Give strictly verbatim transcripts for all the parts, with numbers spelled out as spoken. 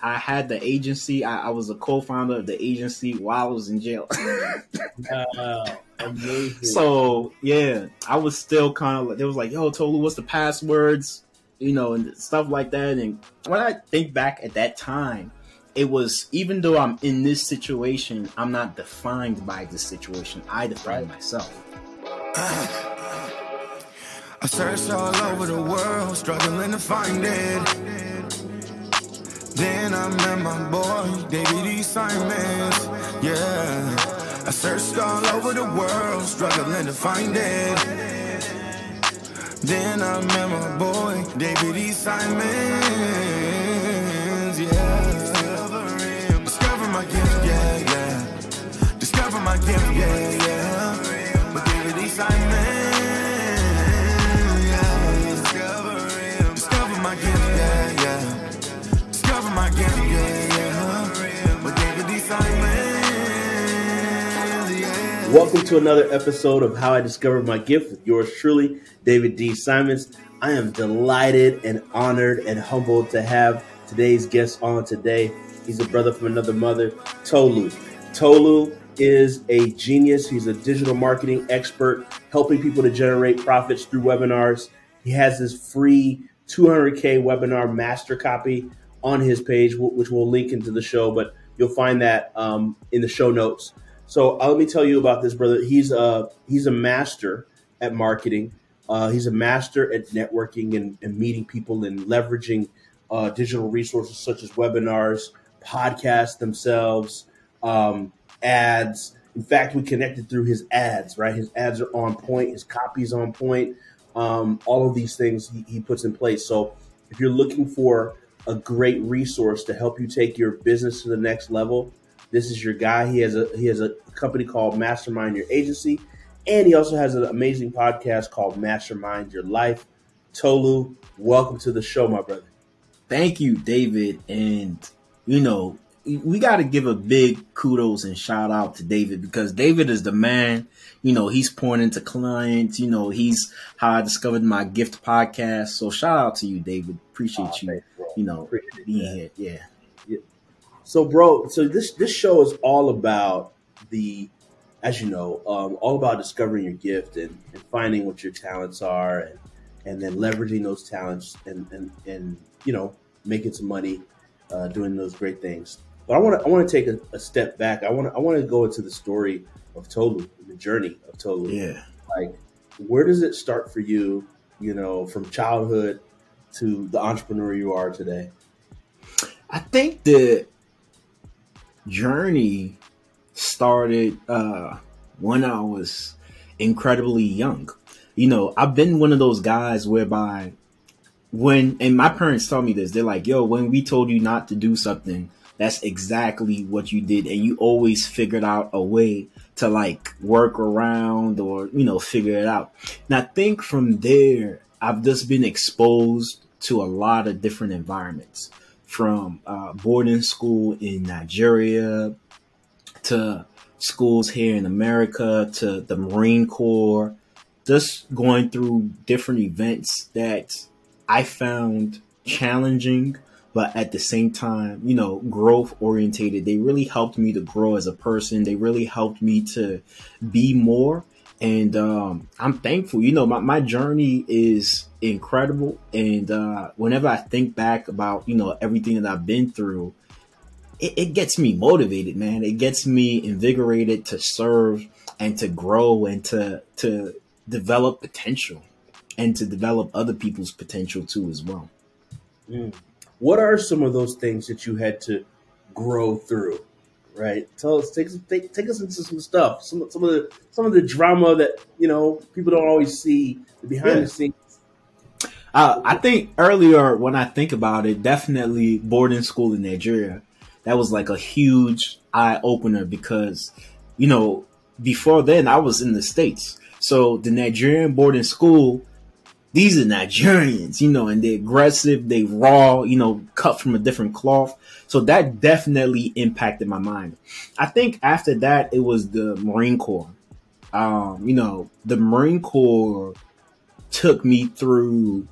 I had the agency. I, I was a co-founder of the agency while I was in jail. Wow, amazing. So yeah, I was still kind of like, they was like, yo, Tolu, what's the passwords? You know, and stuff like that. And when I think back at that time, it was, even though I'm in this situation, I'm not defined by this situation. I define myself. I, I searched all over the world, struggling to find it. Then I met my boy, David E. Simons. Yeah. I searched all over the world, struggling to find it. Then I met my boy, David E. Simons. Yeah. My gift, yeah, yeah. Discover my gift, yeah, yeah. But David E. Simons, yeah. Discover my gift, yeah, yeah. Discover my gift, yeah, yeah. But David E. Simons, yeah. Welcome to another episode of How I Discovered My Gift with yours truly, David D. Simons. I am delighted and honored and humbled to have today's guest on today. He's a brother from another mother, Tolu. Tolu is a genius. He's a digital marketing expert, helping people to generate profits through webinars. He has this free two hundred K webinar master copy on his page, which we'll link into the show, but you'll find that um, in the show notes. So uh, let me tell you about this brother. He's a, he's a master at marketing. Uh, he's a master at networking and, and meeting people and leveraging uh, digital resources such as webinars, podcasts themselves, um, ads. In fact, we connected through his ads, right? His ads are on point. His copy's on point. Um, all of these things he, he puts in place. So if you're looking for a great resource to help you take your business to the next level, this is your guy. He has a, he has a company called Mastermind Your Agency, and he also has an amazing podcast called Mastermind Your Life. Tolu, welcome to the show, my brother. Thank you, David. And you know, we got to give a big kudos and shout out to David, because David is the man. You know, he's pouring into clients. You know, he's How I Discovered My Gift podcast. So shout out to you, David. Appreciate oh, you, thanks, you know, Appreciate being that. here. Yeah. yeah. So, bro, so this, this show is all about the, as you know, um, all about discovering your gift and, and finding what your talents are, and, and then leveraging those talents and, and, and, you know, making some money. Uh, doing those great things. But I want to I want to take a, a step back. I want I want to go into the story of Tolu, the journey of Tolu. Yeah. Like, where does it start for you, you know, from childhood to the entrepreneur you are today? I think the journey started uh, when I was incredibly young. You know, I've been one of those guys whereby When and my parents tell me this, they're like, yo, when we told you not to do something, that's exactly what you did. And you always figured out a way to like work around or, you know, figure it out. And I think from there, I've just been exposed to a lot of different environments, from uh, boarding school in Nigeria to schools here in America to the Marine Corps, just going through different events that I found challenging, but at the same time, you know, growth orientated. They really helped me to grow as a person. They really helped me to be more. And um, I'm thankful. You know, my, my journey is incredible. And uh, whenever I think back about, you know, everything that I've been through, it, it gets me motivated, man. It gets me invigorated to serve and to grow and to to develop potential. And to develop other people's potential too, as well. Mm. What are some of those things that you had to grow through? Right, tell us, take take, take us into some stuff, some some of the some of the drama that, you know, people don't always see the behind yeah. the scenes. Uh, I think earlier when I think about it, definitely boarding school in Nigeria, that was like a huge eye opener, because, you know, before then I was in the States, so the Nigerian boarding school. These are Nigerians, you know, and they're aggressive, they raw, you know, cut from a different cloth. So that definitely impacted my mind. I think after that, it was the Marine Corps. Um, you know, the Marine Corps took me through,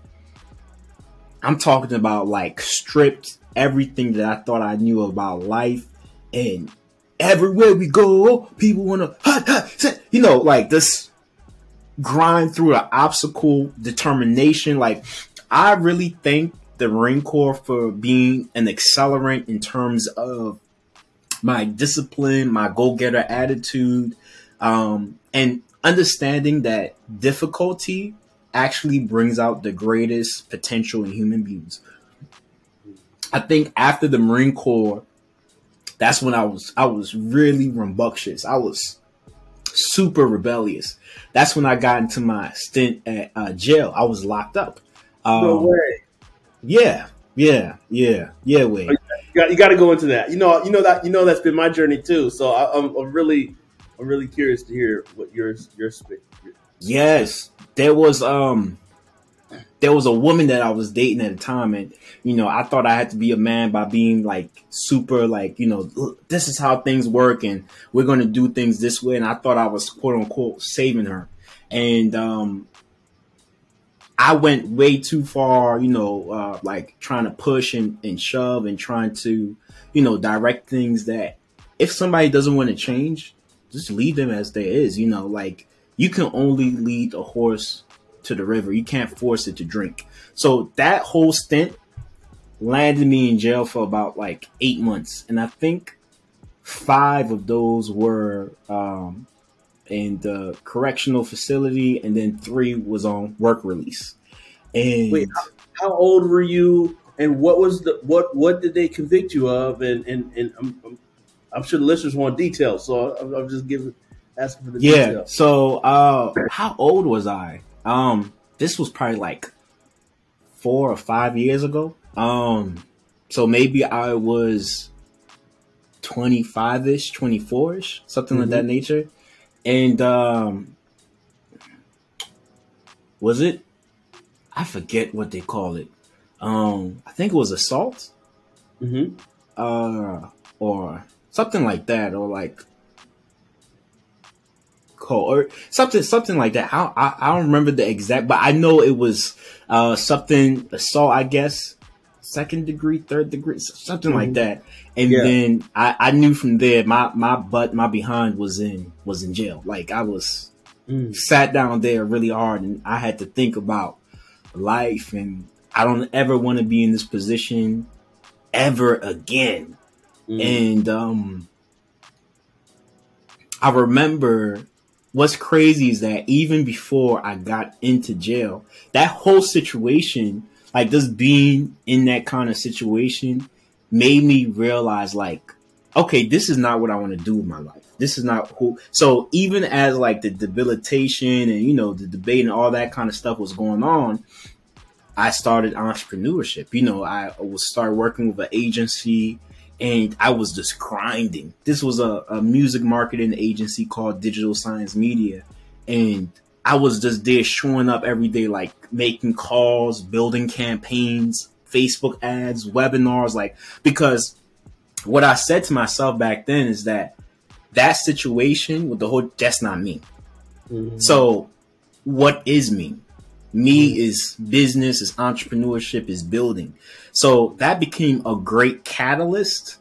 I'm talking about like stripped everything that I thought I knew about life. And everywhere we go, people want to, hot, hot, you know, like this grind through an obstacle, determination. Like, I really thank the Marine Corps for being an accelerant in terms of my discipline, my go-getter attitude, um, and understanding that difficulty actually brings out the greatest potential in human beings. I think after the Marine Corps, that's when I was I was really rambunctious. I was super rebellious. That's when I got into my stint at uh, jail. I was locked up. Um, no way. Yeah, yeah, yeah, yeah. Way. You got to go into that. You know, you know that. You know that's been my journey too. So I, I'm, I'm really, I'm really curious to hear what yours, your spit. Your... Yes, there was um, there was a woman that I was dating at the time, and you know I thought I had to be a man by being like super, like you know this is how things work, and we're gonna do things this way. And I thought I was quote unquote saving her, and um. I went way too far, you know, uh, like trying to push and, and shove and trying to, you know, direct things that if somebody doesn't want to change, just leave them as they is, you know, like you can only lead a horse to the river. You can't force it to drink. So that whole stint landed me in jail for about like eight months. And I think five of those were, um, in the correctional facility, and then three was on work release. And wait, how, how old were you? And what was the what? What did they convict you of? And and and I'm, I'm, I'm sure the listeners want details, so I'm, I'm just giving asking for the yeah. Details. So, uh, how old was I? Um, this was probably like four or five years ago. Um, so maybe I was twenty-five-ish, twenty-four-ish, something mm-hmm. of that nature. And um, was it? I forget what they call it. Um, I think it was assault, mm-hmm. uh, or something like that, or like or something, something like that. I, I I don't remember the exact, but I know it was uh, something assault. I guess second degree, third degree, something mm-hmm. like that. And yeah. then I, I knew from there, my, my butt, my behind was in, was in jail. Like I was mm. sat down there really hard, and I had to think about life, and I don't ever want to be in this position ever again. Mm. And, um, I remember what's crazy is that even before I got into jail, that whole situation, like just being in that kind of situation, made me realize, like, okay, this is not what I want to do with my life. This is not who. So even as like the debilitation and, you know, the debate and all that kind of stuff was going on, I started entrepreneurship. You know, I was start working with an agency, and I was just grinding. This was a, a music marketing agency called Digital Science Media. And I was just there showing up every day, like making calls, building campaigns, Facebook ads, webinars, like, because what I said to myself back then is that that situation with the whole, that's not me. Mm-hmm. So what is me? Me mm-hmm. is business, is entrepreneurship, is building. So that became a great catalyst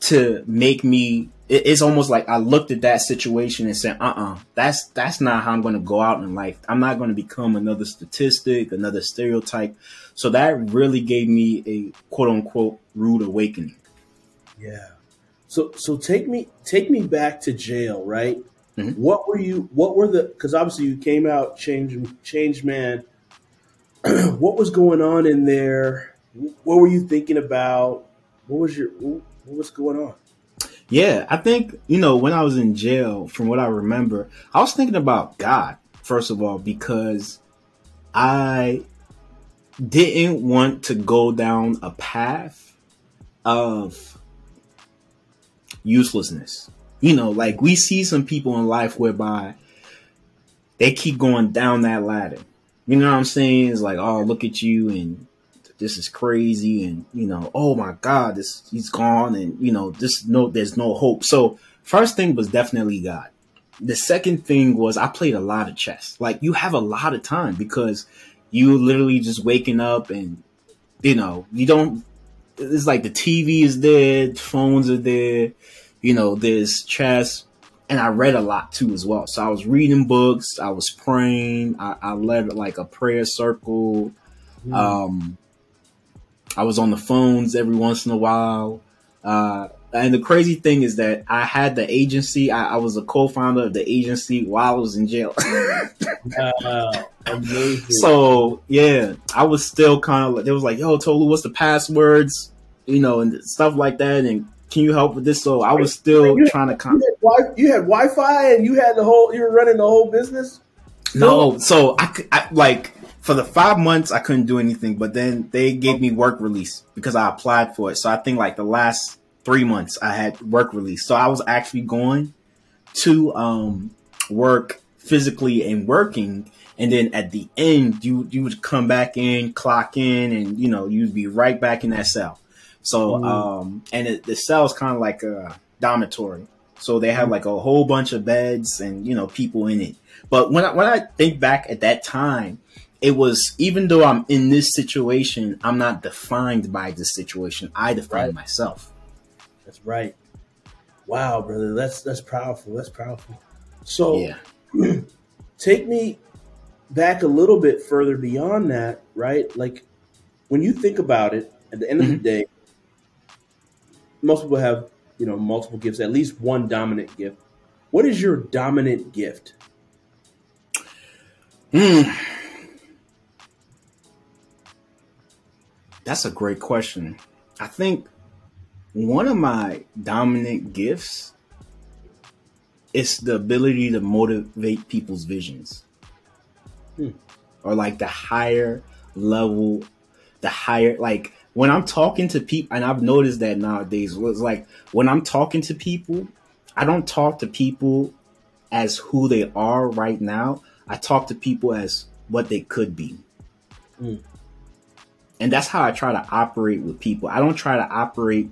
to make me, it, it's almost like I looked at that situation and said, uh-uh, that's, that's not how I'm going to go out in life. I'm not going to become another statistic, another stereotype. So that really gave me a quote unquote rude awakening. Yeah. So, so take me, take me back to jail, right? Mm-hmm. What were you, what were the, cause obviously you came out, changed, changed man. What was going on in there? What were you thinking about? What was your, what was going on? Yeah. I think, you know, when I was in jail, from what I remember, I was thinking about God, first of all, because I didn't want to go down a path of uselessness. You know, like we see some people in life whereby they keep going down that ladder. You know what I'm saying? It's like, oh, look at you, and this is crazy, and you know, oh my God, this he's gone, and you know, this no, there's no hope. So first thing was definitely God. The second thing was I played a lot of chess. Like you have a lot of time because you literally just waking up, and you know, you don't it's like the T V is there, phones are there, you know, there's chess. And I read a lot too as well. So I was reading books, I was praying, I, I led like a prayer circle. Mm. Um, I was on the phones every once in a while. Uh, and the crazy thing is that I had the agency. I, I was a co-founder of the agency while I was in jail. Wow, amazing. So yeah, I was still kind of like, they was like, yo, Tolu, what's the passwords? You know, and stuff like that. And can you help with this? So I was still you trying had, to con- you had Wi-Fi and you had the whole, you were running the whole business? No. So I, I like, for the five months, I couldn't do anything, but then they gave me work release because I applied for it. So I think like the last three months I had work release. So I was actually going to um, work physically and working. And then at the end, you, you would come back in, clock in, and, you know, you'd be right back in that cell. So mm. um, and it, the cell is kind of like a dormitory. So they have mm. like a whole bunch of beds and, you know, people in it. But when I, when I think back at that time, it was, even though I'm in this situation, I'm not defined by this situation. I define right. myself. That's right. Wow, brother. That's, that's powerful. That's powerful. So yeah. Take me back a little bit further beyond that, right? Like when you think about it, at the end of the day, most people have, you know, multiple gifts, at least one dominant gift. What is your dominant gift? Mm. That's a great question. I think one of my dominant gifts is the ability to motivate people's visions hmm. or like the higher level, the higher, like when I'm talking to people, and I've noticed that nowadays was like when I'm talking to people, I don't talk to people as who they are right now. I talk to people as what they could be. Hmm. And that's how I try to operate with people. I don't try to operate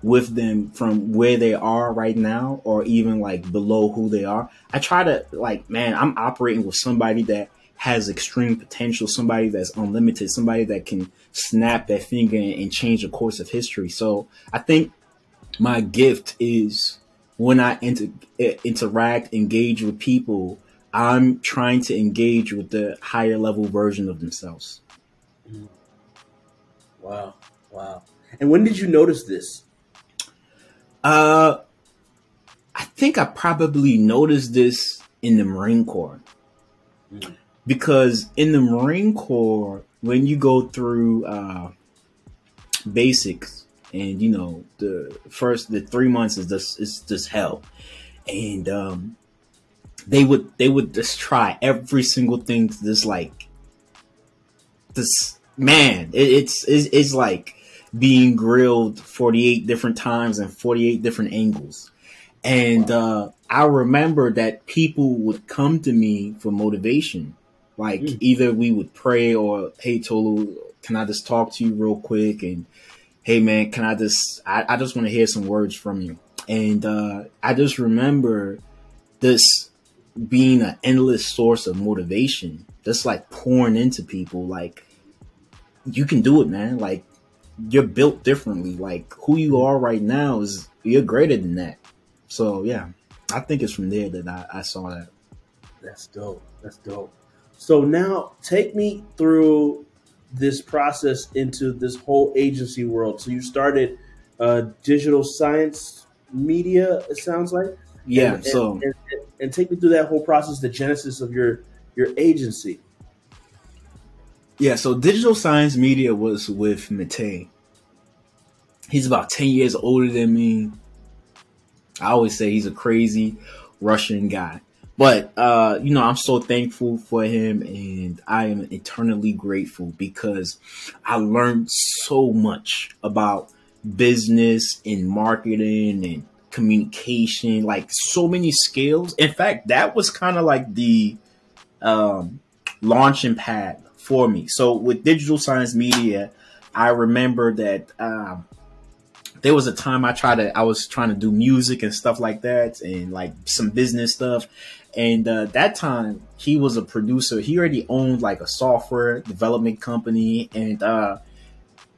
with them from where they are right now or even like below who they are. I try to like, man, I'm operating with somebody that has extreme potential, somebody that's unlimited, somebody that can snap their finger and change the course of history. So I think my gift is when I inter- interact, engage with people, I'm trying to engage with the higher level version of themselves. Mm-hmm. Wow. Wow. And when did you notice this? Uh, I think I probably noticed this in the Marine Corps. Mm. Because in the Marine Corps, when you go through uh, basics and, you know, the first, the three months is just, it's just hell. And um, they would, they would just try every single thing to just like, this. Man, it, it's, it's it's like being grilled forty-eight different times and forty-eight different angles. And wow. uh, I remember that people would come to me for motivation. Like mm. either we would pray or, hey, Tolu, can I just talk to you real quick? And hey, man, can I just I, I just want to hear some words from you. And uh, I just remember this being an endless source of motivation, just like pouring into people like. You can do it, man. Like you're built differently. Like who you are right now is you're greater than that. So yeah, I think it's from there that I, I saw that. That's dope. That's dope. So now take me through this process into this whole agency world. So you started uh Digital Science Media, it sounds like. Yeah. And, so and, and, and take me through that whole process, the genesis of your, your agency. Yeah, so Digital Science Media was with Matei. He's about ten years older than me. I always say he's a crazy Russian guy. But, uh, you know, I'm so thankful for him, and I am eternally grateful because I learned so much about business and marketing and communication, like so many skills. In fact, that was kind of like the um, launching pad for me. So with Digital Science Media, I remember that um, there was a time I tried to, I was trying to do music and stuff like that and like some business stuff. And uh, that time he was a producer. He already owned like a software development company. And uh,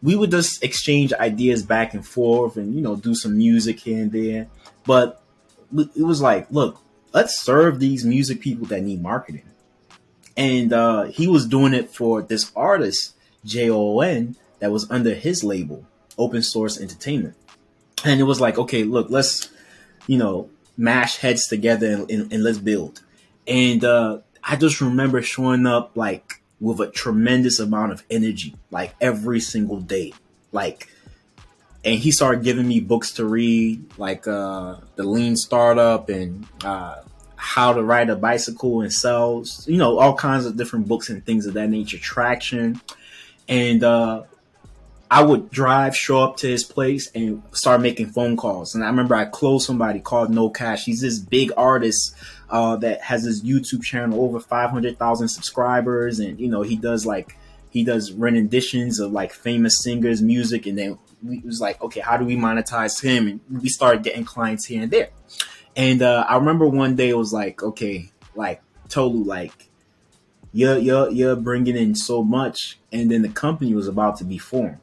we would just exchange ideas back and forth and, you know, do some music here and there. But it was like, look, let's serve these music people that need marketing. And uh, he was doing it for this artist, J O N, that was under his label, Open Source Entertainment. And it was like, okay, look, let's, you know, mash heads together and, and, and let's build. And uh, I just remember showing up like with a tremendous amount of energy, like every single day, like, and he started giving me books to read, like uh, The Lean Startup and uh, How to Ride a Bicycle and Sell, you know, all kinds of different books and things of that nature, Traction. And uh, I would drive, show up to his place and start making phone calls. And I remember I closed somebody called No Cash. He's this big artist uh, that has this YouTube channel, over five hundred thousand subscribers. And, you know, he does like, he does renditions of like famous singers' music. And then we was like, okay, how do we monetize him? And we started getting clients here and there. And uh, I remember one day it was like, okay, like Tolu, like you're, you're, you're bringing in so much. And then the company was about to be formed.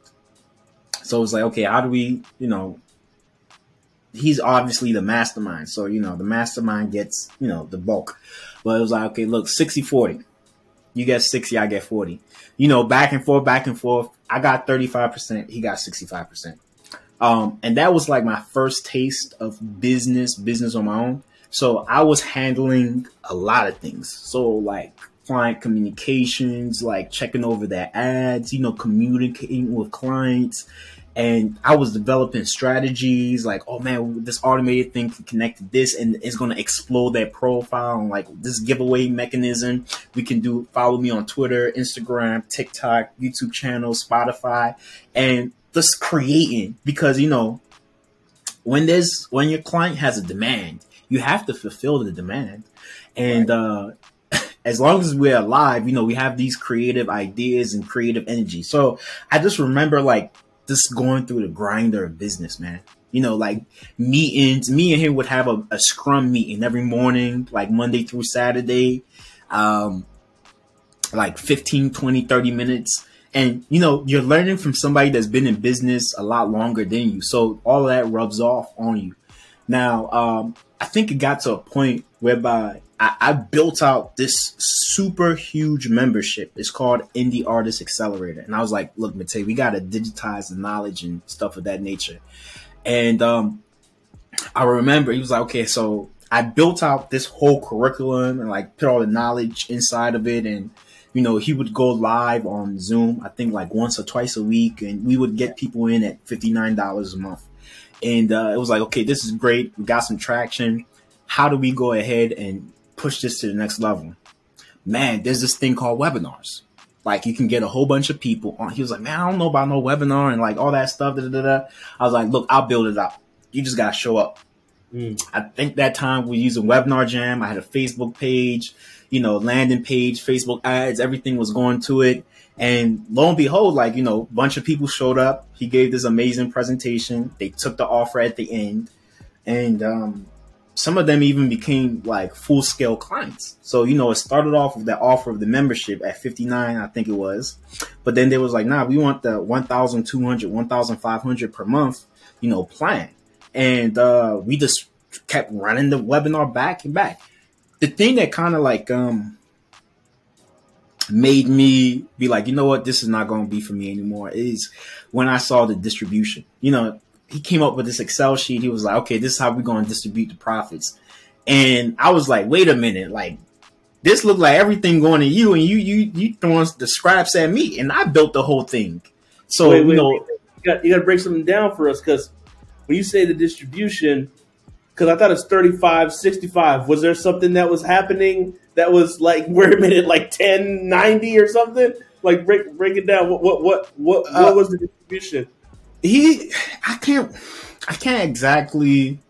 So it was like, okay, how do we, you know, he's obviously the mastermind. So, you know, the mastermind gets, you know, the bulk. But it was like, okay, look, sixty forty. You get sixty, I get forty. You know, back and forth, back and forth. I got thirty-five percent. He got sixty-five percent. Um, and that was like my first taste of business, business on my own. So I was handling a lot of things. So like client communications, like checking over their ads, you know, communicating with clients. And I was developing strategies like, oh, man, this automated thing can connect to this and it's going to explode their profile. And like this giveaway mechanism, we can do follow me on Twitter, Instagram, TikTok, YouTube channel, Spotify, and just creating. Because, you know, when there's when your client has a demand, you have to fulfill the demand. And right. uh, as long as we're alive, you know, we have these creative ideas and creative energy. So I just remember like just going through the grinder of business, man. You know, like meetings, me and him would have a, a scrum meeting every morning, like Monday through Saturday, um, like fifteen, twenty, thirty minutes. And, you know, you're learning from somebody that's been in business a lot longer than you. So all of that rubs off on you. Now, um, I think it got to a point whereby I, I built out this super huge membership. It's called Indie Artist Accelerator. And I was like, look, Matei, we got to digitize the knowledge and stuff of that nature. And um, I remember he was like, okay, so I built out this whole curriculum and like put all the knowledge inside of it. And, you know, he would go live on Zoom, I think like once or twice a week. And we would get people in at fifty-nine dollars a month. And uh, it was like, okay, this is great. We got some traction. How do we go ahead and push this to the next level? Man, there's this thing called webinars. Like you can get a whole bunch of people on. He was like, man, I don't know about no webinar and like all that stuff. Da, da, da. I was like, look, I'll build it up. You just got to show up. Mm. I think that time we were using Webinar Jam. I had a Facebook page, you know, landing page, Facebook ads, everything was going to it. And lo and behold, like, you know, a bunch of people showed up. He gave this amazing presentation. They took the offer at the end. And um, some of them even became like full scale clients. So, you know, it started off with that offer of the membership at fifty-nine, I think it was. But then they was like, nah, we want the one thousand two hundred, one thousand five hundred per month, you know, plan. And uh, we just kept running the webinar back and back. The thing that kind of like um. made me be like, you know what, this is not going to be for me anymore, is when I saw the distribution. You know, he came up with this Excel sheet. He was like, okay, this is how we're going to distribute the profits. And I was like, wait a minute, like this looked like everything going to you and you you you throwing the scraps at me, and I built the whole thing. So wait, wait, you know wait. you got you got to break something down for us, because when you say the distribution, because I thought it's thirty-five, sixty-five. Was there something that was happening that was like we're a minute like ten, ninety or something? Like break break it down. What what what what, what uh, was the distribution? He I can't I can't exactly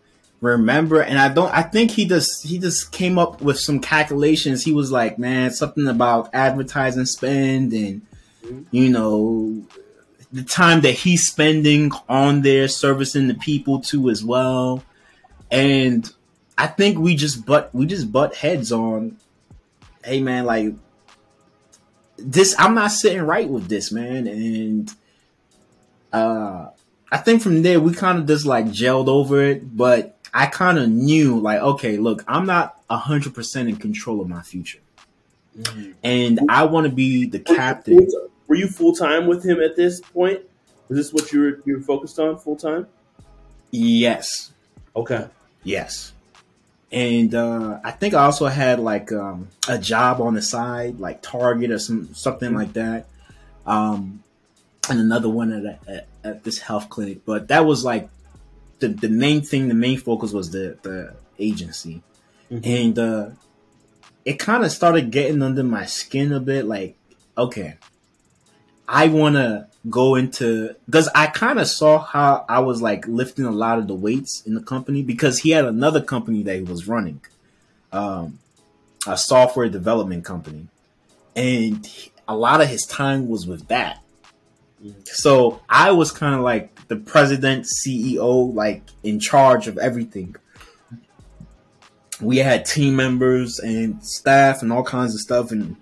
remember, and I don't I think he just he just came up with some calculations. He was like, man, something about advertising spend and mm-hmm. you know the time that he's spending on there servicing the people too as well. And I think we just butt we just butt heads on, hey man, like this, I'm not sitting right with this, man. And uh, I think from there we kind of just like gelled over it, but I kind of knew like, okay, look, I'm not one hundred percent in control of my future. Mm-hmm. And I want to be the captain. Were you full time with him at this point? Is this what you were, you were focused on full time? Yes. Okay. Yes. And uh, I think I also had like um, a job on the side, like Target or some something mm-hmm. like that. Um, and another one at, at at this health clinic. But that was like the, the main thing, the main focus was the, the agency. Mm-hmm. And uh, it kind of started getting under my skin a bit. Like, okay, I want to go into, because I kind of saw how I was like lifting a lot of the weights in the company, because he had another company that he was running, um, a software development company. And he, a lot of his time was with that. So I was kind of like the president, C E O, like in charge of everything. We had team members and staff and all kinds of stuff. And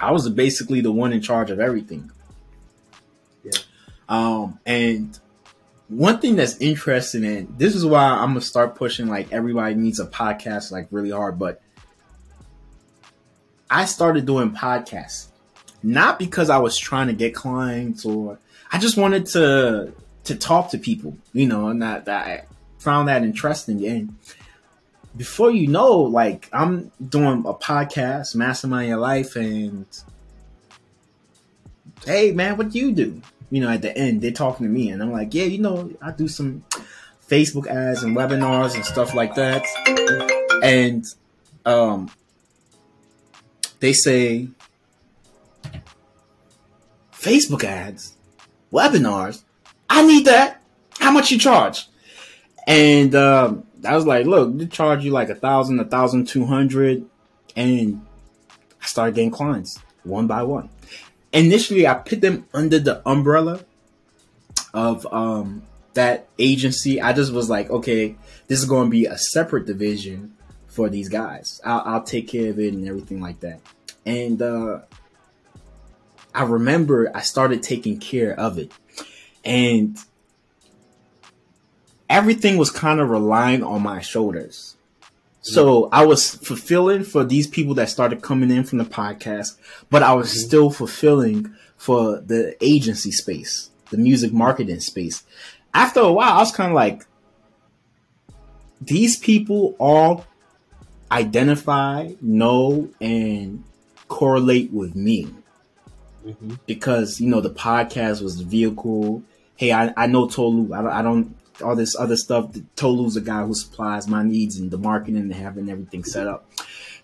I was basically the one in charge of everything. Yeah. Um, and one thing that's interesting, and this is why I'm going to start pushing, like everybody needs a podcast, like really hard, but I started doing podcasts. Not because I was trying to get clients, or I just wanted to to talk to people, you know, and that, that I found that interesting. And before you know, like I'm doing a podcast, Mastermind Your Life, and hey man, what do you do? You know, at the end they're talking to me and I'm like, yeah, you know, I do some Facebook ads and webinars and stuff like that. And um, they say, Facebook ads, webinars, I need that. How much you charge? And um, I was like, look, they charge you like a thousand, a thousand two hundred. And I started getting clients one by one. Initially, I put them under the umbrella of um, that agency. I just was like, okay, this is going to be a separate division for these guys. I'll, I'll take care of it and everything like that. And uh I remember I started taking care of it, and everything was kind of relying on my shoulders. So I was fulfilling for these people that started coming in from the podcast, but I was still fulfilling for the agency space, the music marketing space. After a while, I was kind of like, these people all identify, know, and correlate with me. Mm-hmm. Because, you know, the podcast was the vehicle. Hey, I, I know Tolu. I don't, I don't, all this other stuff. Tolu's a guy who supplies my needs and the marketing and having everything set up.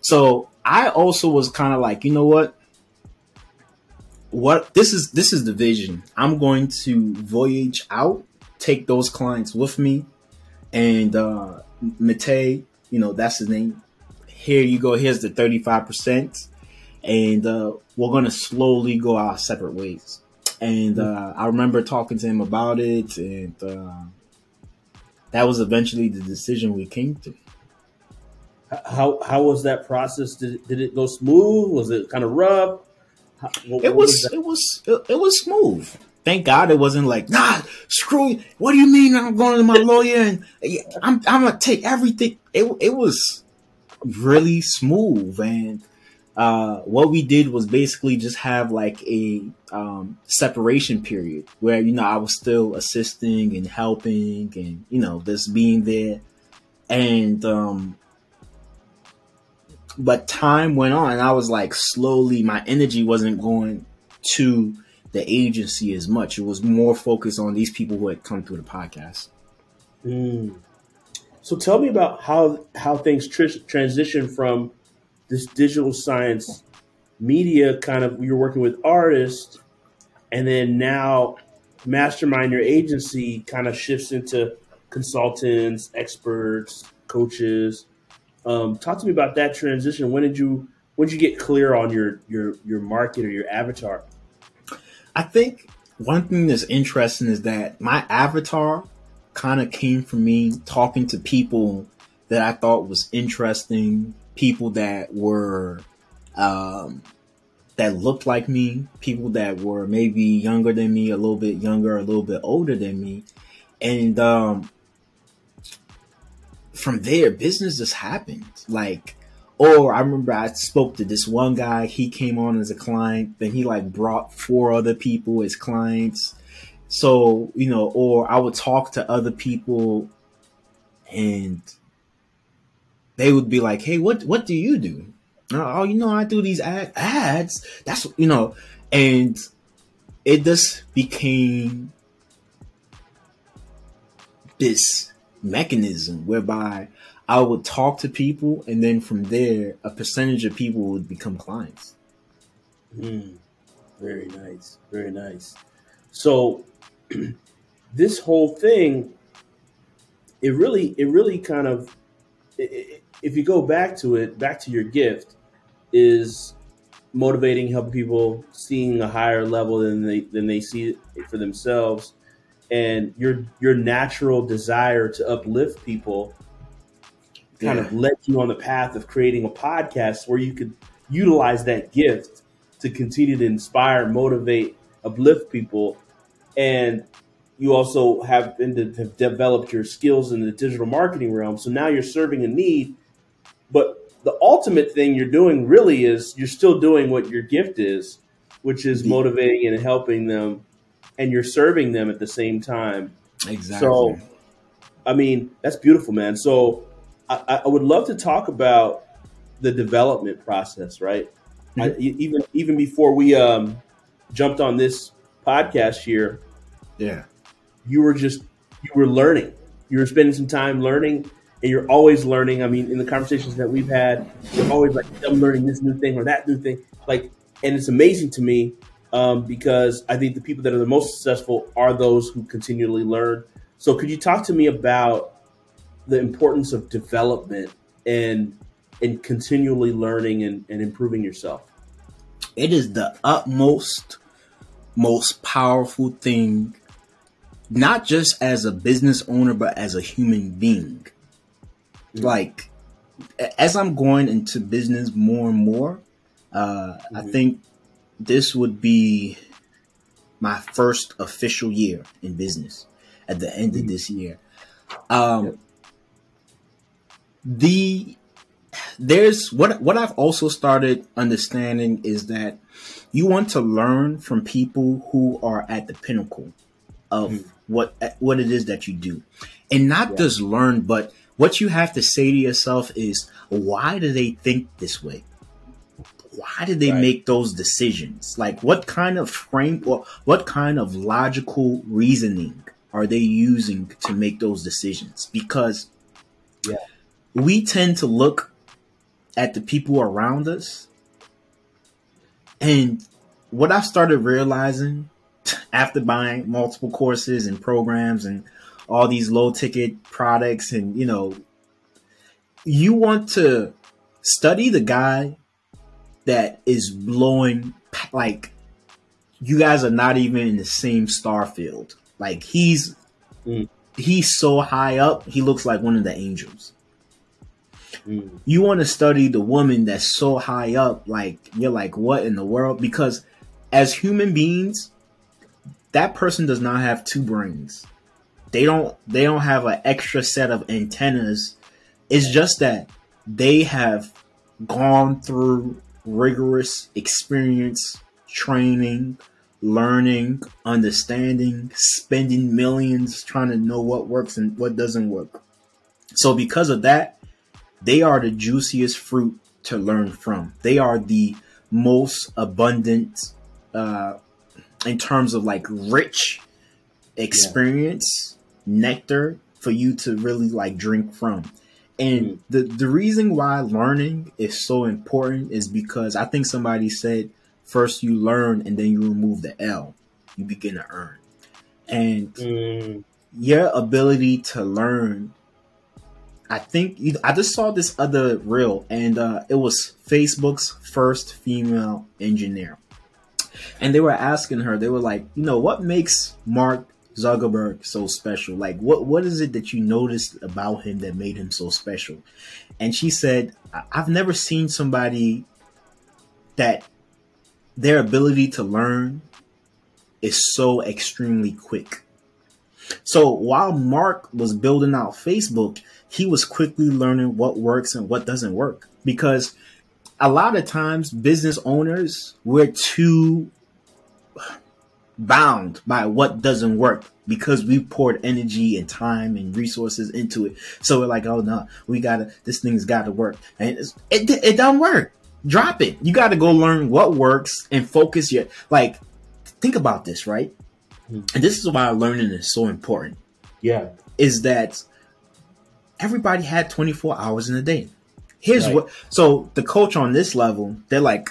So I also was kind of like, you know what? What this is, this is the vision. I'm going to voyage out, take those clients with me. And uh, Matei, you know, that's his name. Here you go. Here's the thirty-five percent. And uh, we're going to slowly go our separate ways. And uh, I remember talking to him about it. And uh, that was eventually the decision we came to. How how was that process? Did, did it go smooth? Was it kind of rough? How, what, it, was, was it was it was it was smooth. Thank God it wasn't like, nah, screw you. What do you mean I'm going to my lawyer and I'm, I'm going to take everything? It, it was really smooth. And Uh, what we did was basically just have like a um, separation period where, you know, I was still assisting and helping and, you know, just being there. And, um, but time went on and I was like slowly, my energy wasn't going to the agency as much. It was more focused on these people who had come through the podcast. Mm. So tell me about how, how things tr- transition from this digital science media kind of, you're working with artists, and then now Mastermind Your Agency kind of shifts into consultants, experts, coaches. Um, talk to me about that transition. When did you, when did you get clear on your, your, your market or your avatar? I think one thing that's interesting is that my avatar kind of came from me talking to people that I thought was interesting, people that were um, that looked like me, people that were maybe younger than me, a little bit younger, a little bit older than me. And um, from there, business just happened. Like, or I remember I spoke to this one guy. He came on as a client. Then he like brought four other people as clients. So, you know, or I would talk to other people and they would be like, hey, what, what do you do? Oh, you know, I do these ad- ads. That's, you know, and it just became this mechanism whereby I would talk to people, and then from there, a percentage of people would become clients. Mm, very nice. Very nice. So this whole thing, it really, it really kind of, it, it, if you go back to it, back to your gift, is motivating, helping people, seeing a higher level than they than they see it for themselves, and your your natural desire to uplift people kind yeah. of led you on the path of creating a podcast where you could utilize that gift to continue to inspire, motivate, uplift people. And you also have been to, have developed your skills in the digital marketing realm. So now you're serving a need, but the ultimate thing you're doing really is you're still doing what your gift is, which is motivating and helping them, and you're serving them at the same time. Exactly. So, I mean, that's beautiful, man. So I, I would love to talk about the development process, right? Mm-hmm. I, even, even before we um, jumped on this podcast here, yeah, you were just, you were learning, you were spending some time learning. And you're always learning. I mean, in the conversations that we've had, you're always like, I'm learning this new thing or that new thing. Like, and it's amazing to me um, because I think the people that are the most successful are those who continually learn. So could you talk to me about the importance of development and and continually learning and, and improving yourself? It is the utmost, most powerful thing, not just as a business owner, but as a human being. Like, as I'm going into business more and more, uh, mm-hmm. I think this would be my first official year in business at the end mm-hmm. of this year. Um, yep. The there's what what I've also started understanding is that you want to learn from people who are at the pinnacle of mm-hmm. what what it is that you do, and not yeah. just learn, but what you have to say to yourself is, why do they think this way? Why do they right. make those decisions? Like, what kind of frame or what kind of logical reasoning are they using to make those decisions? Because yeah. we tend to look at the people around us. And what I've started realizing after buying multiple courses and programs and all these low ticket products, and you know, you want to study the guy that is blowing, like, you guys are not even in the same star field. Like, he's mm. he's so high up, he looks like one of the angels. Mm. You want to study the woman that's so high up, like, you're like, what in the world? Because as human beings, that person does not have two brains. They don't they don't have an extra set of antennas. It's just that they have gone through rigorous experience, training, learning, understanding, spending millions trying to know what works and what doesn't work. So because of that, they are the juiciest fruit to learn from. They are the most abundant uh, in terms of like rich experience. Yeah. Nectar for you to really like drink from. And mm. the the reason why learning is so important is because I think somebody said, first you learn and then you remove the L, you begin to earn. And mm. your ability to learn, I think you, I just saw this other reel, and uh it was Facebook's first female engineer, and they were asking her, they were like, you know, what makes Mark Zuckerberg so special? Like, what what is it that you noticed about him that made him so special? And she said, I've never seen somebody that their ability to learn is so extremely quick. So while Mark was building out Facebook, he was quickly learning what works and what doesn't work, because a lot of times business owners, we're too bound by what doesn't work because we poured energy and time and resources into it. So we're like, oh no, we gotta, this thing's gotta work. And it's, it, it don't work. Drop it. You gotta go learn what works and focus your, like, think about this, right? And this is why learning is so important. Yeah. Is that everybody had twenty-four hours in a day. Here's right. what, so the coach on this level, they're like,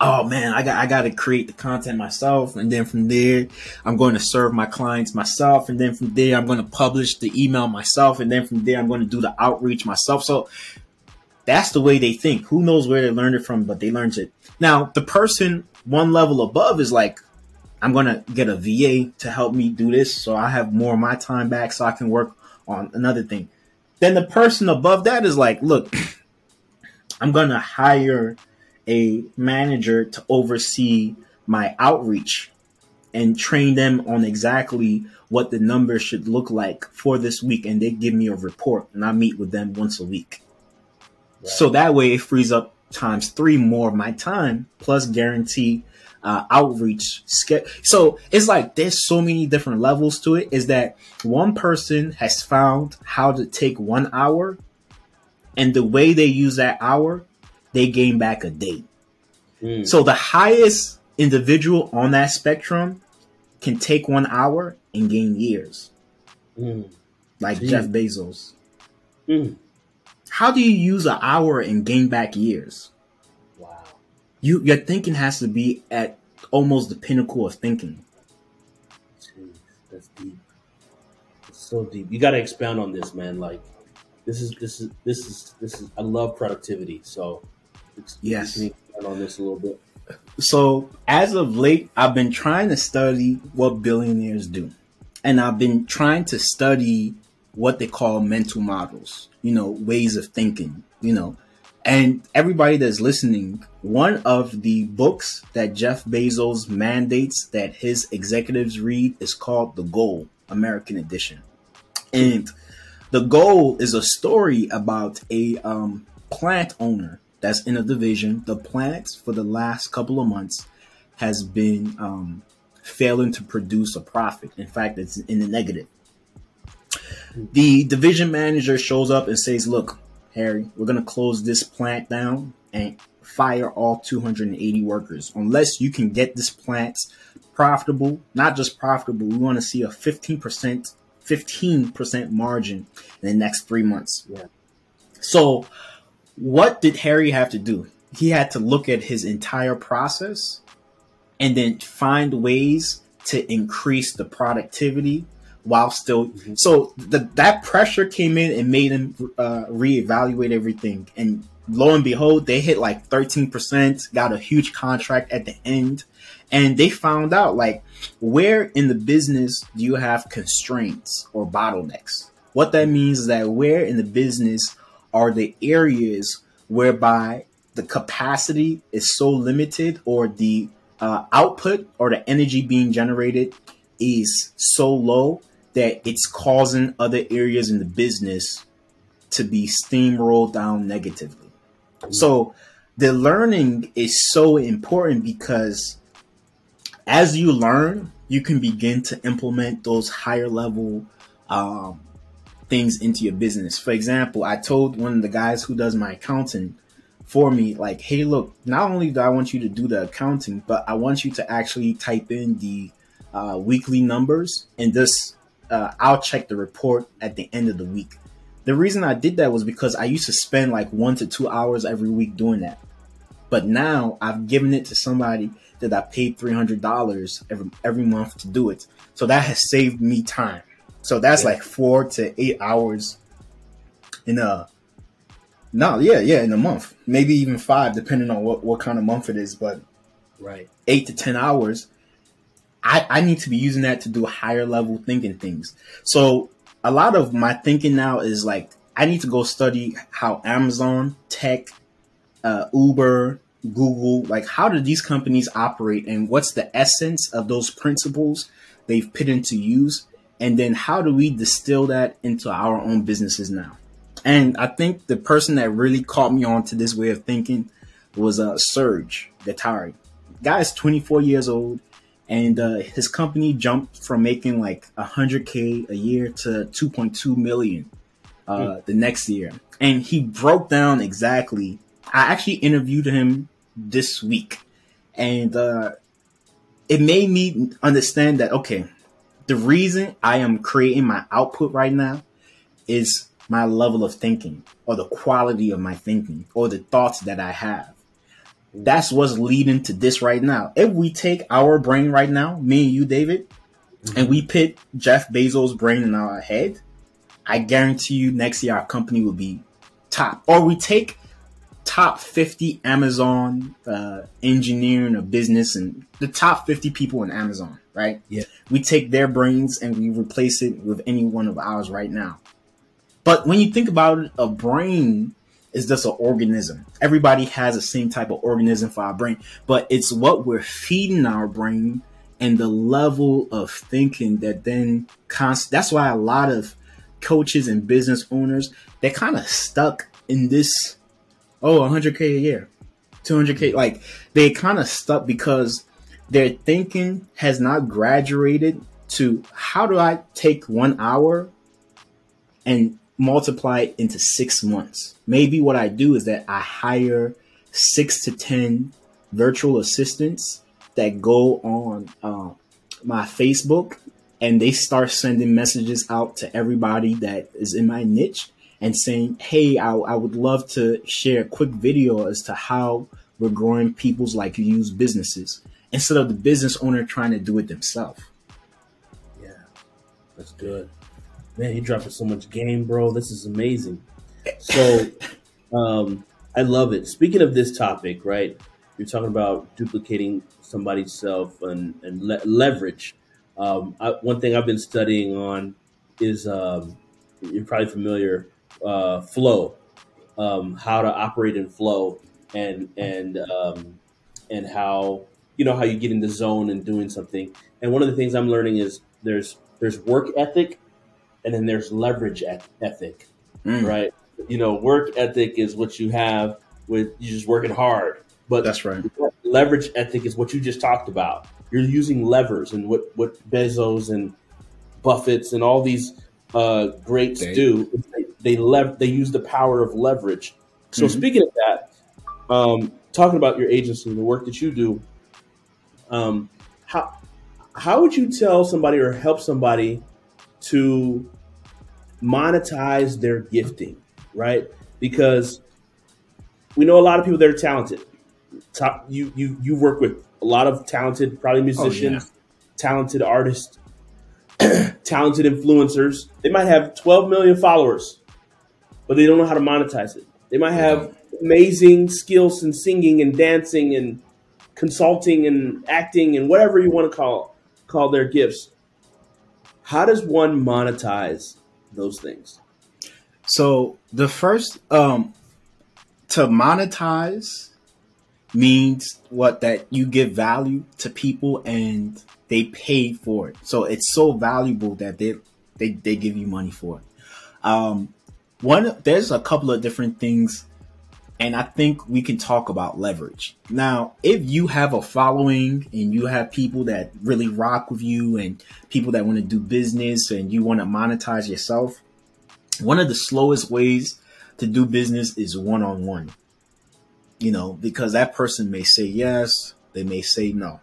oh man, I got I got to create the content myself. And then from there, I'm going to serve my clients myself. And then from there, I'm going to publish the email myself. And then from there, I'm going to do the outreach myself. So that's the way they think. Who knows where they learned it from, but they learned it. Now, the person one level above is like, I'm going to get a V A to help me do this, so I have more of my time back so I can work on another thing. Then the person above that is like, look, I'm going to hire a manager to oversee my outreach and train them on exactly what the numbers should look like for this week. And they give me a report and I meet with them once a week. Right. So that way it frees up times three more of my time, plus guarantee uh, outreach. So it's like there's so many different levels to it, is that one person has found how to take one hour and the way they use that hour, they gain back a day. Mm. So the highest individual on that spectrum can take one hour and gain years. Mm. Like Jeez. Jeff Bezos. Mm. How do you use an hour and gain back years? Wow. You, your thinking has to be at almost the pinnacle of thinking. Jeez, that's deep. It's so deep. You got to expound on this, man. Like, this is, this is, this is, this is, I love productivity. So, yes, on this a little bit. So as of late, I've been trying to study what billionaires do, and I've been trying to study what they call mental models, you know, ways of thinking, you know. And everybody that's listening, one of the books that Jeff Bezos mandates that his executives read is called The Goal, American edition. And The Goal is a story about a um, plant owner that's in a division. The plant for the last couple of months has been um, failing to produce a profit. In fact, it's in the negative. The division manager shows up and says, look, Harry, we're going to close this plant down and fire all two hundred eighty workers unless you can get this plant profitable. Not just profitable, we want to see a fifteen percent, fifteen percent margin in the next three months. Yeah. So what did Harry have to do? He had to look at his entire process and then find ways to increase the productivity while still. Mm-hmm. So the, that pressure came in and made him uh, reevaluate everything. And lo and behold, they hit like thirteen percent, got a huge contract at the end. And they found out, like, where in the business do you have constraints or bottlenecks? What that means is that where in the business are the areas whereby the capacity is so limited, or the uh, output or the energy being generated is so low that it's causing other areas in the business to be steamrolled down negatively. Mm-hmm. So the learning is so important, because as you learn, you can begin to implement those higher level um, things into your business. For example, I told one of the guys who does my accounting for me, like, hey, look, not only do I want you to do the accounting, but I want you to actually type in the uh, weekly numbers, and this, uh, I'll check the report at the end of the week. The reason I did that was because I used to spend like one to two hours every week doing that. But now I've given it to somebody that I paid three hundred dollars every, every month to do it. So that has saved me time. So that's yeah. like four to eight hours in a, no, yeah, yeah, in a month, maybe even five, depending on what, what kind of month it is, but right, eight to ten hours. I, I need to be using that to do higher level thinking things. So a lot of my thinking now is like, I need to go study how Amazon, tech, uh, Uber, Google, like how do these companies operate and what's the essence of those principles they've put into use? And then how do we distill that into our own businesses now? And I think the person that really caught me on to this way of thinking was uh, Serge Gattari. Guy is twenty-four years old, and uh, his company jumped from making like one hundred K a year to two point two million uh, mm. the next year. And he broke down exactly. I actually interviewed him this week, and uh, it made me understand that, okay, the reason I am creating my output right now is my level of thinking, or the quality of my thinking, or the thoughts that I have. That's what's leading to this right now. If we take our brain right now, me and you, David, mm-hmm. and we pit Jeff Bezos' brain in our head, I guarantee you next year our company will be top. Or we take top fifty Amazon uh, engineering or business, and the top fifty people in Amazon, right? Yeah. We take their brains and we replace it with any one of ours right now. But when you think about it, a brain is just an organism. Everybody has the same type of organism for our brain, but it's what we're feeding our brain and the level of thinking that then const- that's why a lot of coaches and business owners, they're kind of stuck in this, oh, one hundred K a year, two hundred K. Like they kind of stuck because their thinking has not graduated to how do I take one hour and multiply it into six months. Maybe what I do is that I hire six to ten virtual assistants that go on uh, my Facebook, and they start sending messages out to everybody that is in my niche and saying, hey, I, I would love to share a quick video as to how we're growing people's like use businesses, instead of the business owner trying to do it themselves. Yeah, that's good. Man, you're dropping so much game, bro. This is amazing. So um, I love it. Speaking of this topic, right, you're talking about duplicating somebody's self and, and le- leverage. Um, I, one thing I've been studying on is, um, you're probably familiar, uh, flow, um, how to operate in flow, and and um, and how, you know, how you get in the zone and doing something. And one of the things I'm learning is there's there's work ethic, and then there's leverage ethic, mm. right? You know, work ethic is what you have with you just working hard. But that's right. Leverage ethic is what you just talked about. You're using levers, and what, what Bezos and Buffett's and all these uh, greats Dang. do, is they they, lev- they use the power of leverage. So mm-hmm. speaking of that, um, talking about your agency and the work that you do, um, how how would you tell somebody or help somebody to monetize their gifting, right? Because we know a lot of people that are talented. Top, you you you work with a lot of talented, probably musicians, oh, yeah. talented artists, talented influencers. They might have twelve million followers, but they don't know how to monetize it. They might have amazing skills in singing and dancing and consulting and acting and whatever you want to call call their gifts. How does one monetize those things? So the first, um, to monetize means what? That you give value to people and they pay for it. So it's so valuable that they, they, they give you money for it. Um, one, there's a couple of different things, and I think we can talk about leverage. Now, if you have a following and you have people that really rock with you and people that want to do business and you want to monetize yourself, one of the slowest ways to do business is one-on-one, you know, because that person may say yes, they may say no.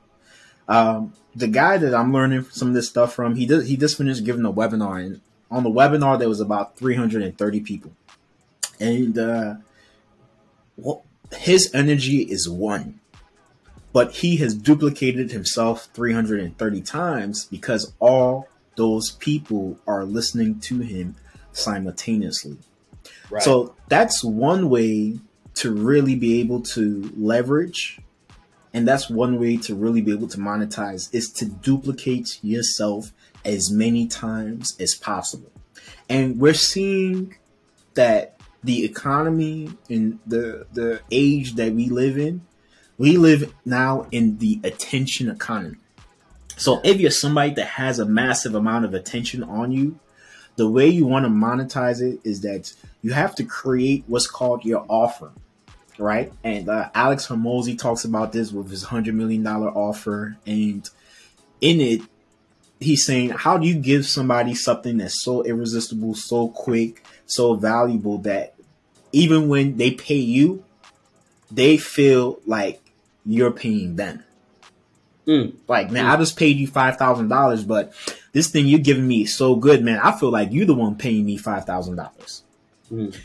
Um, the guy that I'm learning some of this stuff from, he did, he just finished giving a webinar, and on the webinar, there was about three hundred thirty people. And, uh, well, his energy is one, but he has duplicated himself three hundred thirty times because all those people are listening to him simultaneously. Right. So that's one way to really be able to leverage. And that's one way to really be able to monetize, is to duplicate yourself as many times as possible. And we're seeing that the economy and the the age that we live in, We live now in the attention economy. So if you're somebody that has a massive amount of attention on you, the way you want to monetize it is that you have to create what's called your offer, right? And uh, Alex Hormozi talks about this with his one hundred million dollars offer. And in it, he's saying, how do you give somebody something that's so irresistible, so quick, so valuable that even when they pay you, they feel like you're paying them? Mm. Like, man, mm. I just paid you five thousand dollars, but this thing you're giving me is so good, man. I feel like you're the one paying me five thousand dollars. Mm.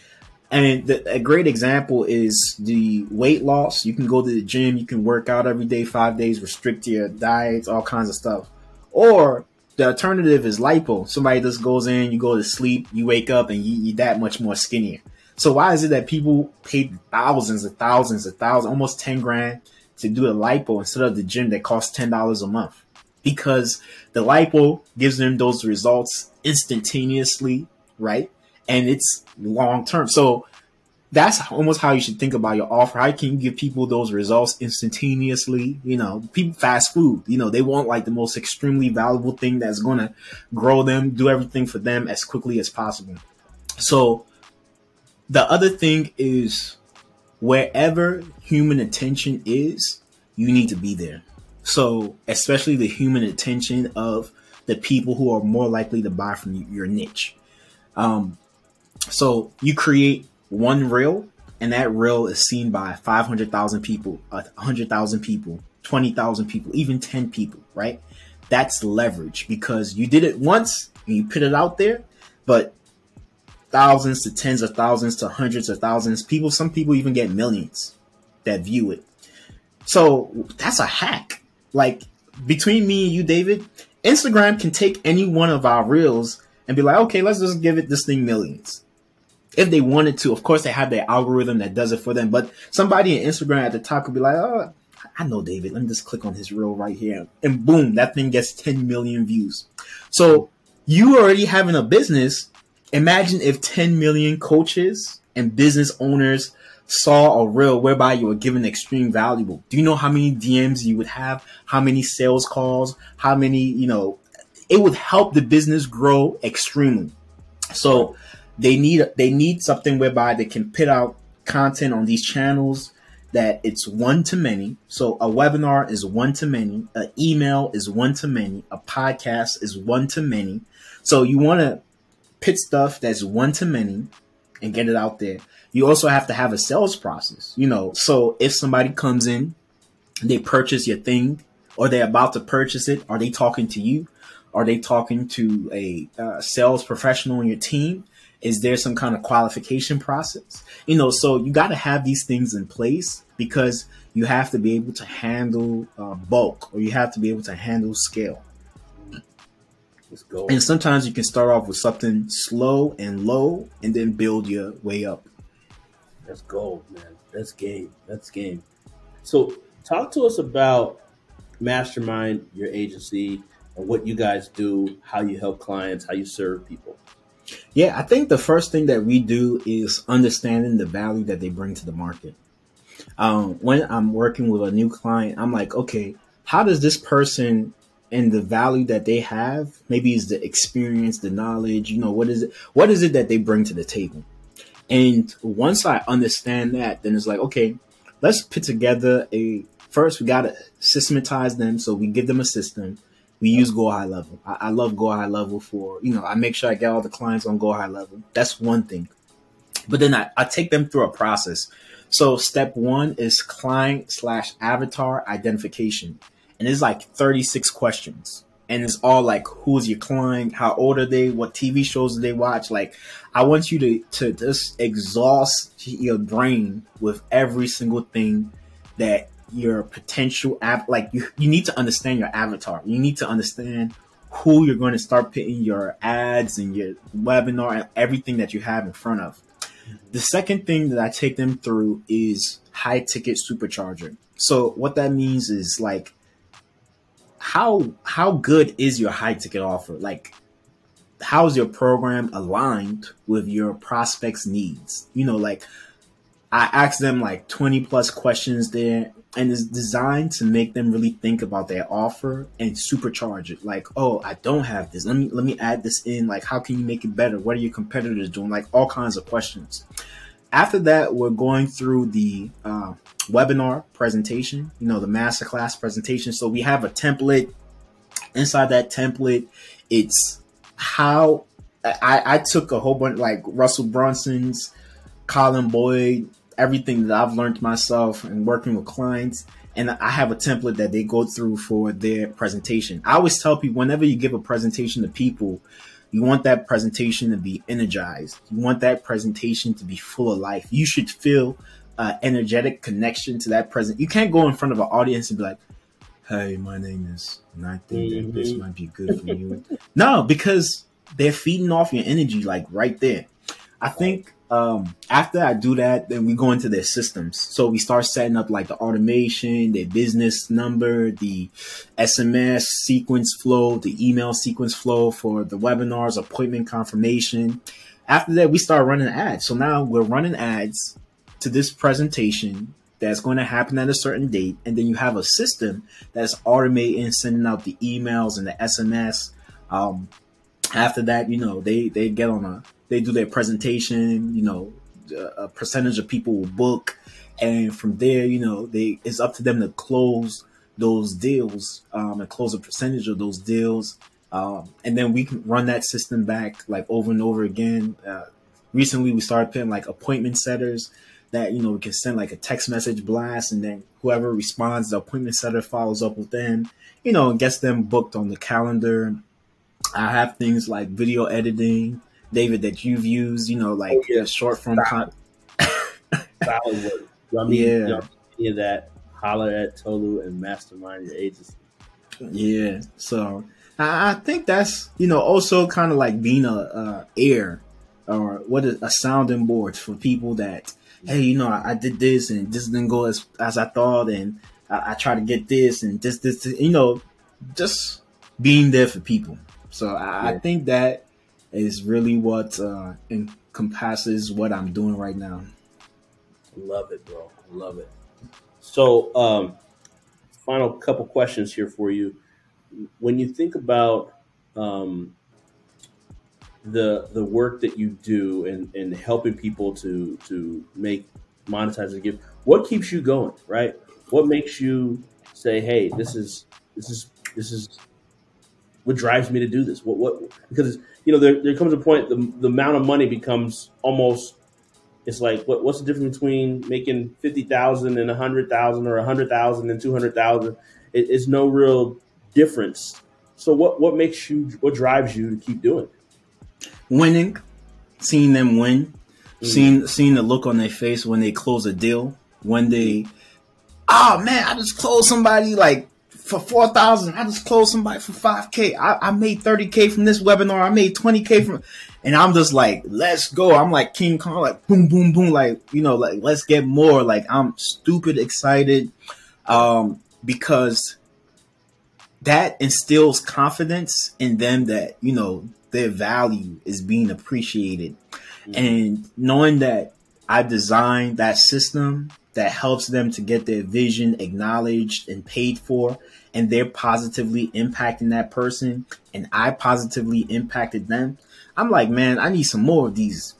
And the, a great example is the weight loss. You can go to the gym, you can work out every day, five days, restrict your diets, all kinds of stuff. Or the alternative is lipo. Somebody just goes in, you go to sleep, you wake up, and you, you're that much more skinnier. So why is it that people pay thousands and thousands and thousands, almost ten grand to do a lipo instead of the gym that costs ten dollars a month? Because the lipo gives them those results instantaneously, right? And it's long term. So that's almost how you should think about your offer. How can you give people those results instantaneously? You know, people fast food, you know, they want like the most extremely valuable thing that's going to grow them, do everything for them as quickly as possible. So the other thing is wherever human attention is, you need to be there. So especially the human attention of the people who are more likely to buy from your niche. Um, so you create one reel, and that reel is seen by five hundred thousand people, one hundred thousand people, twenty thousand people, even ten people, right? That's leverage, because you did it once and you put it out there, but thousands to tens of thousands to hundreds of thousands, people, some people even get millions that view it. So that's a hack. Like between me and you, David, Instagram can take any one of our reels and be like, okay, let's just give it this thing millions. If they wanted to, of course, they have their algorithm that does it for them. But somebody in Instagram at the top could be like, oh, I know David. Let me just click on his reel right here. And boom, that thing gets ten million views. So you already having a business. Imagine if ten million coaches and business owners saw a reel whereby you were given extreme valuable. Do you know how many D Ms you would have? How many sales calls? How many, you know, it would help the business grow extremely. So They need they need something whereby they can put out content on these channels that it's one to many. So a webinar is one to many. An email is one to many. A podcast is one to many. So you want to pit stuff that's one to many and get it out there. You also have to have a sales process, you know. So if somebody comes in, they purchase your thing or they're about to purchase it, are they talking to you? Are they talking to a uh, sales professional on your team? Is there some kind of qualification process? You know, so you got to have these things in place because you have to be able to handle uh, bulk, or you have to be able to handle scale. Let's go. And sometimes you can start off with something slow and low and then build your way up. That's gold, man. That's game. That's game. So talk to us about Mastermind, your agency, and what you guys do, how you help clients, how you serve people. Yeah, I think the first thing that we do is understanding the value that they bring to the market. Um, when I'm working with a new client, I'm like, okay, how does this person and the value that they have, maybe is the experience, the knowledge, you know, what is it? What is it that they bring to the table? And once I understand that, then it's like, okay, let's put together a first, we got to systematize them. So we give them a system. We use Go High Level. I, I love Go High Level for, you know, I make sure I get all the clients on Go High Level. That's one thing. But then I, I take them through a process. So step one is client slash avatar identification. And it's like thirty-six questions. And it's all like, who's your client? How old are they? What T V shows do they watch? Like, I want you to, to just exhaust your brain with every single thing that your potential app, like you, you need to understand your avatar. You need to understand who you're going to start putting your ads and your webinar and everything that you have in front of. The second thing that I take them through is high ticket supercharger. So what that means is like, how, how good is your high ticket offer? Like, how is your program aligned with your prospect's needs? You know, like I ask them like twenty plus questions there. and it's designed to make them really think about their offer and supercharge it. Like, oh, I don't have this. Let me let me add this in. Like, how can you make it better? What are your competitors doing? Like, all kinds of questions. After that, we're going through the uh, webinar presentation, you know, the masterclass presentation. So we have a template. Inside that template, it's how I, I took a whole bunch, like Russell Brunson's, Colin Boyd, everything that I've learned myself and working with clients. And I have a template that they go through for their presentation. I always tell people, whenever you give a presentation to people, you want that presentation to be energized. You want that presentation to be full of life. You should feel uh, energetic connection to that present. You can't go in front of an audience and be like, hey, my name is, and I think mm-hmm. that this might be good for you. No, because they're feeding off your energy, like right there. I think um, after I do that, then we go into their systems. So we start setting up like the automation, their business number, the S M S sequence flow, the email sequence flow for the webinars, appointment confirmation. After that, we start running ads. So now we're running ads to this presentation that's going to happen at a certain date. And then you have a system that's automating, sending out the emails and the S M S. Um, after that, you know, they, they get on a, they do their presentation, you know, a percentage of people will book. And from there, you know, they, it's up to them to close those deals um, and close a percentage of those deals. Um, and then we can run that system back like over and over again. Uh, recently, we started putting like appointment setters that, you know, we can send like a text message blast, and then whoever responds, the appointment setter follows up with them, you know, and gets them booked on the calendar. I have things like video editing, David, that you've used, you know, like oh, yeah. short form content. Solid work. I mean, yeah. Y'all any of that, holler at Tolu and Mastermind Your Agency. Yeah. So I think that's, you know, also kind of like being a uh, ear or what is a sounding board for people that, hey, you know, I, I did this and this didn't go as, as I thought, and I, I tried to get this and this, this, this, you know, just being there for people. So I, yeah. I think that is really what uh, encompasses what I'm doing right now. Love it, bro. Love it. So um, final couple questions here for you. When you think about um, the the work that you do and, and helping people to to make, monetize and give, what keeps you going, right? What makes you say, hey, this is this is this is what drives me to do this? What what because you know there there comes a point the the amount of money becomes almost, it's like what what's the difference between making fifty thousand and a hundred thousand or a hundred thousand and two hundred thousand? It, it's no real difference. So what what makes you what drives you to keep doing it? Winning, seeing them win, mm. seeing seeing the look on their face when they close a deal, when they, oh man, I just closed somebody like for four thousand. I just closed somebody for five k. I, I made thirty k from this webinar. I made twenty k from, and I'm just like, let's go. I'm like King Kong, like boom, boom, boom, like you know, like let's get more. Like I'm stupid excited, um, because that instills confidence in them that you know. Their value is being appreciated, mm-hmm. and knowing that I designed that system that helps them to get their vision acknowledged and paid for, and they're positively impacting that person, and I positively impacted them. I'm like, man, I need some more of these.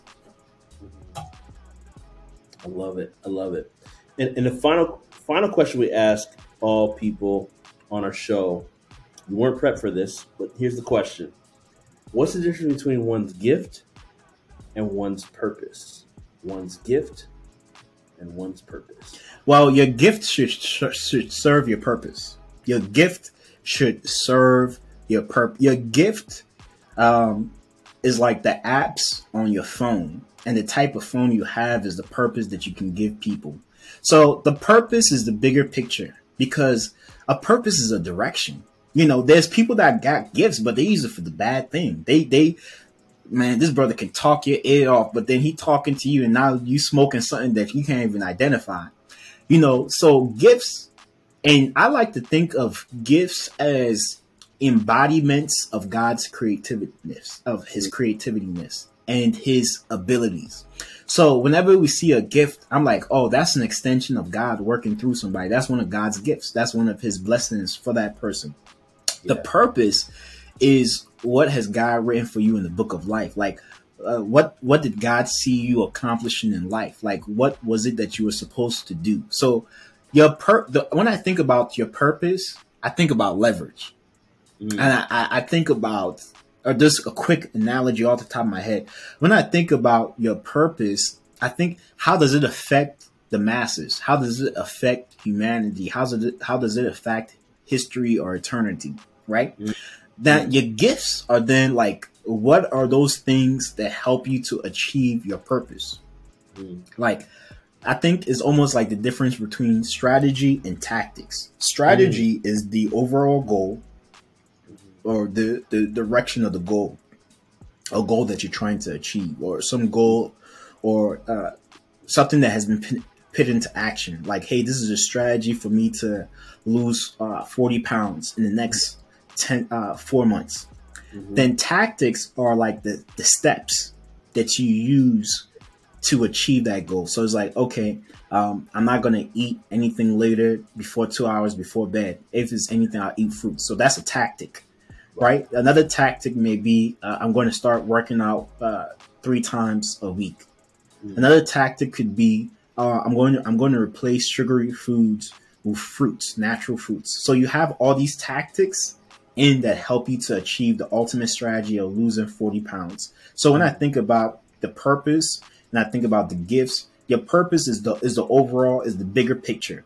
I love it. I love it. And, and the final final question we ask all people on our show, you weren't prepped for this, but here's the question. What's the difference between one's gift and one's purpose? One's gift and one's purpose. Well, your gift should, should serve your purpose. Your gift should serve your purpose. Your gift um, is like the apps on your phone, and the type of phone you have is the purpose that you can give people. So the purpose is the bigger picture, because a purpose is a direction. You know, there's people that got gifts, but they use it for the bad thing. They, they, man, this brother can talk your ear off, but then he talking to you, and now you smoking something that you can't even identify. You know, so gifts, and I like to think of gifts as embodiments of God's creativeness, of his creativeness and his abilities. So whenever we see a gift, I'm like, oh, that's an extension of God working through somebody. That's one of God's gifts. That's one of his blessings for that person. Yeah. The purpose is, what has God written for you in the book of life? Like, uh, what what did God see you accomplishing in life? Like, what was it that you were supposed to do? So your pur- the, when I think about your purpose, I think about leverage. Mm-hmm. And I, I think about, or just a quick analogy off the top of my head. When I think about your purpose, I think, how does it affect the masses? How does it affect humanity? How does it, how does it affect history or eternity, right? Mm-hmm. That your gifts are then like, what are those things that help you to achieve your purpose? Mm-hmm. Like, I think it's almost like the difference between strategy and tactics. Strategy mm-hmm. is the overall goal, or the, the direction of the goal, a goal that you're trying to achieve, or some goal, or uh, something that has been p- put into action. Like, hey, this is a strategy for me to lose uh, forty pounds in the next ten, four months. Mm-hmm. Then tactics are like the, the steps that you use to achieve that goal. So it's like, okay, um, I'm not going to eat anything later before two hours before bed. If it's anything, I'll eat fruit. So that's a tactic. Right. Another tactic may be uh, I'm going to start working out uh, three times a week. Mm-hmm. Another tactic could be uh, I'm going to I'm going to replace sugary foods with fruits, natural fruits. So you have all these tactics in that help you to achieve the ultimate strategy of losing forty pounds. So when I think about the purpose and I think about the gifts, your purpose is the is the overall is the bigger picture.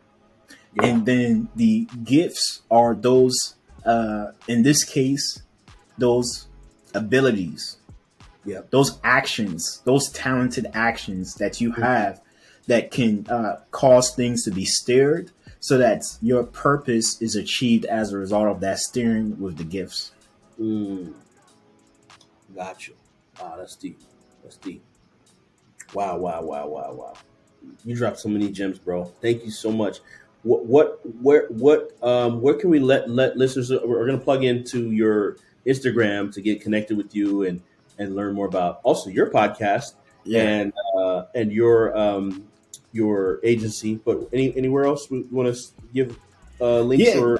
Yeah. And then the gifts are those. Uh, in this case, those abilities, yeah, those actions, those talented actions that you have mm-hmm. that can uh, cause things to be steered so that your purpose is achieved as a result of that steering with the gifts. Mm. Gotcha. Wow, that's deep. That's deep. Wow, wow, wow, wow, wow. You dropped so many gems, bro. Thank you so much. What, what, where, what, um, where can we let, let listeners, we're going to plug into your Instagram to get connected with you and, and learn more about also your podcast yeah. and, uh, and your, um, your agency, but any, anywhere else we want to give, uh, links yeah. or.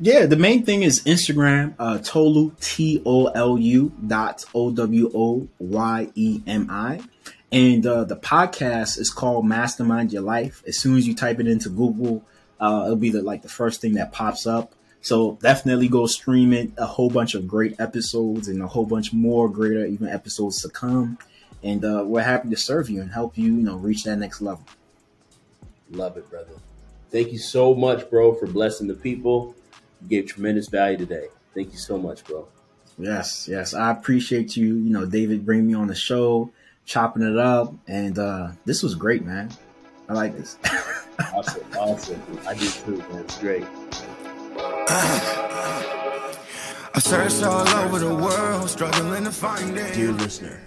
Yeah. The main thing is Instagram, uh, Tolu, T O L U dot O W O Y E M I. And, uh, the podcast is called Mastermind Your Life. As soon as you type it into Google, Uh, it'll be the, like the first thing that pops up. So definitely go stream it. A whole bunch of great episodes and a whole bunch more greater even episodes to come. And uh, we're happy to serve you and help you, you know, reach that next level. Love it, brother. Thank you so much, bro, for blessing the people. You gave tremendous value today. Thank you so much, bro. Yes, yes. I appreciate you, you know, David, bringing me on the show, chopping it up. And uh, this was great, man. I like this. Awesome, awesome. I do too, man. It's great. I've searched all over the world, struggling to find it. Dear listener,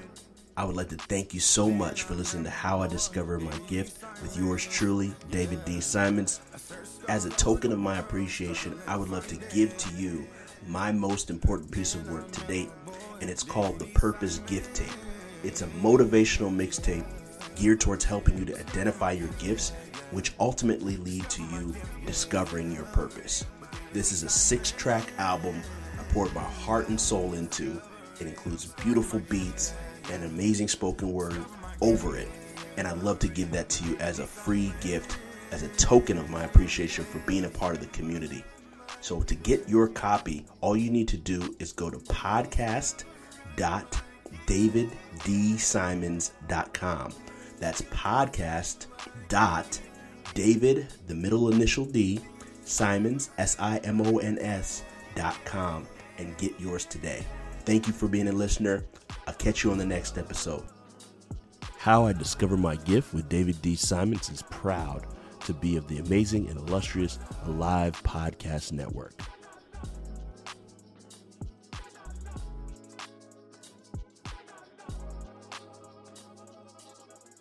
I would like to thank you so much for listening to How I Discovered My Gift with yours truly, David D. Simons. As a token of my appreciation, I would love to give to you my most important piece of work to date, and it's called The Purpose Gift Tape. It's a motivational mixtape geared towards helping you to identify your gifts, which ultimately lead to you discovering your purpose. This is a six-track album I poured my heart and soul into. It includes beautiful beats and amazing spoken word over it. And I'd love to give that to you as a free gift, as a token of my appreciation for being a part of the community. So to get your copy, all you need to do is go to podcast dot david d simons dot com. That's podcast dot david d simons dot com. David, the middle initial D, Simons, S I M O N S dot com, and get yours today. Thank you for being a listener. I'll catch you on the next episode. How I Discovered My Gift with David D. Simons is proud to be of the amazing and illustrious Alive Podcast Network.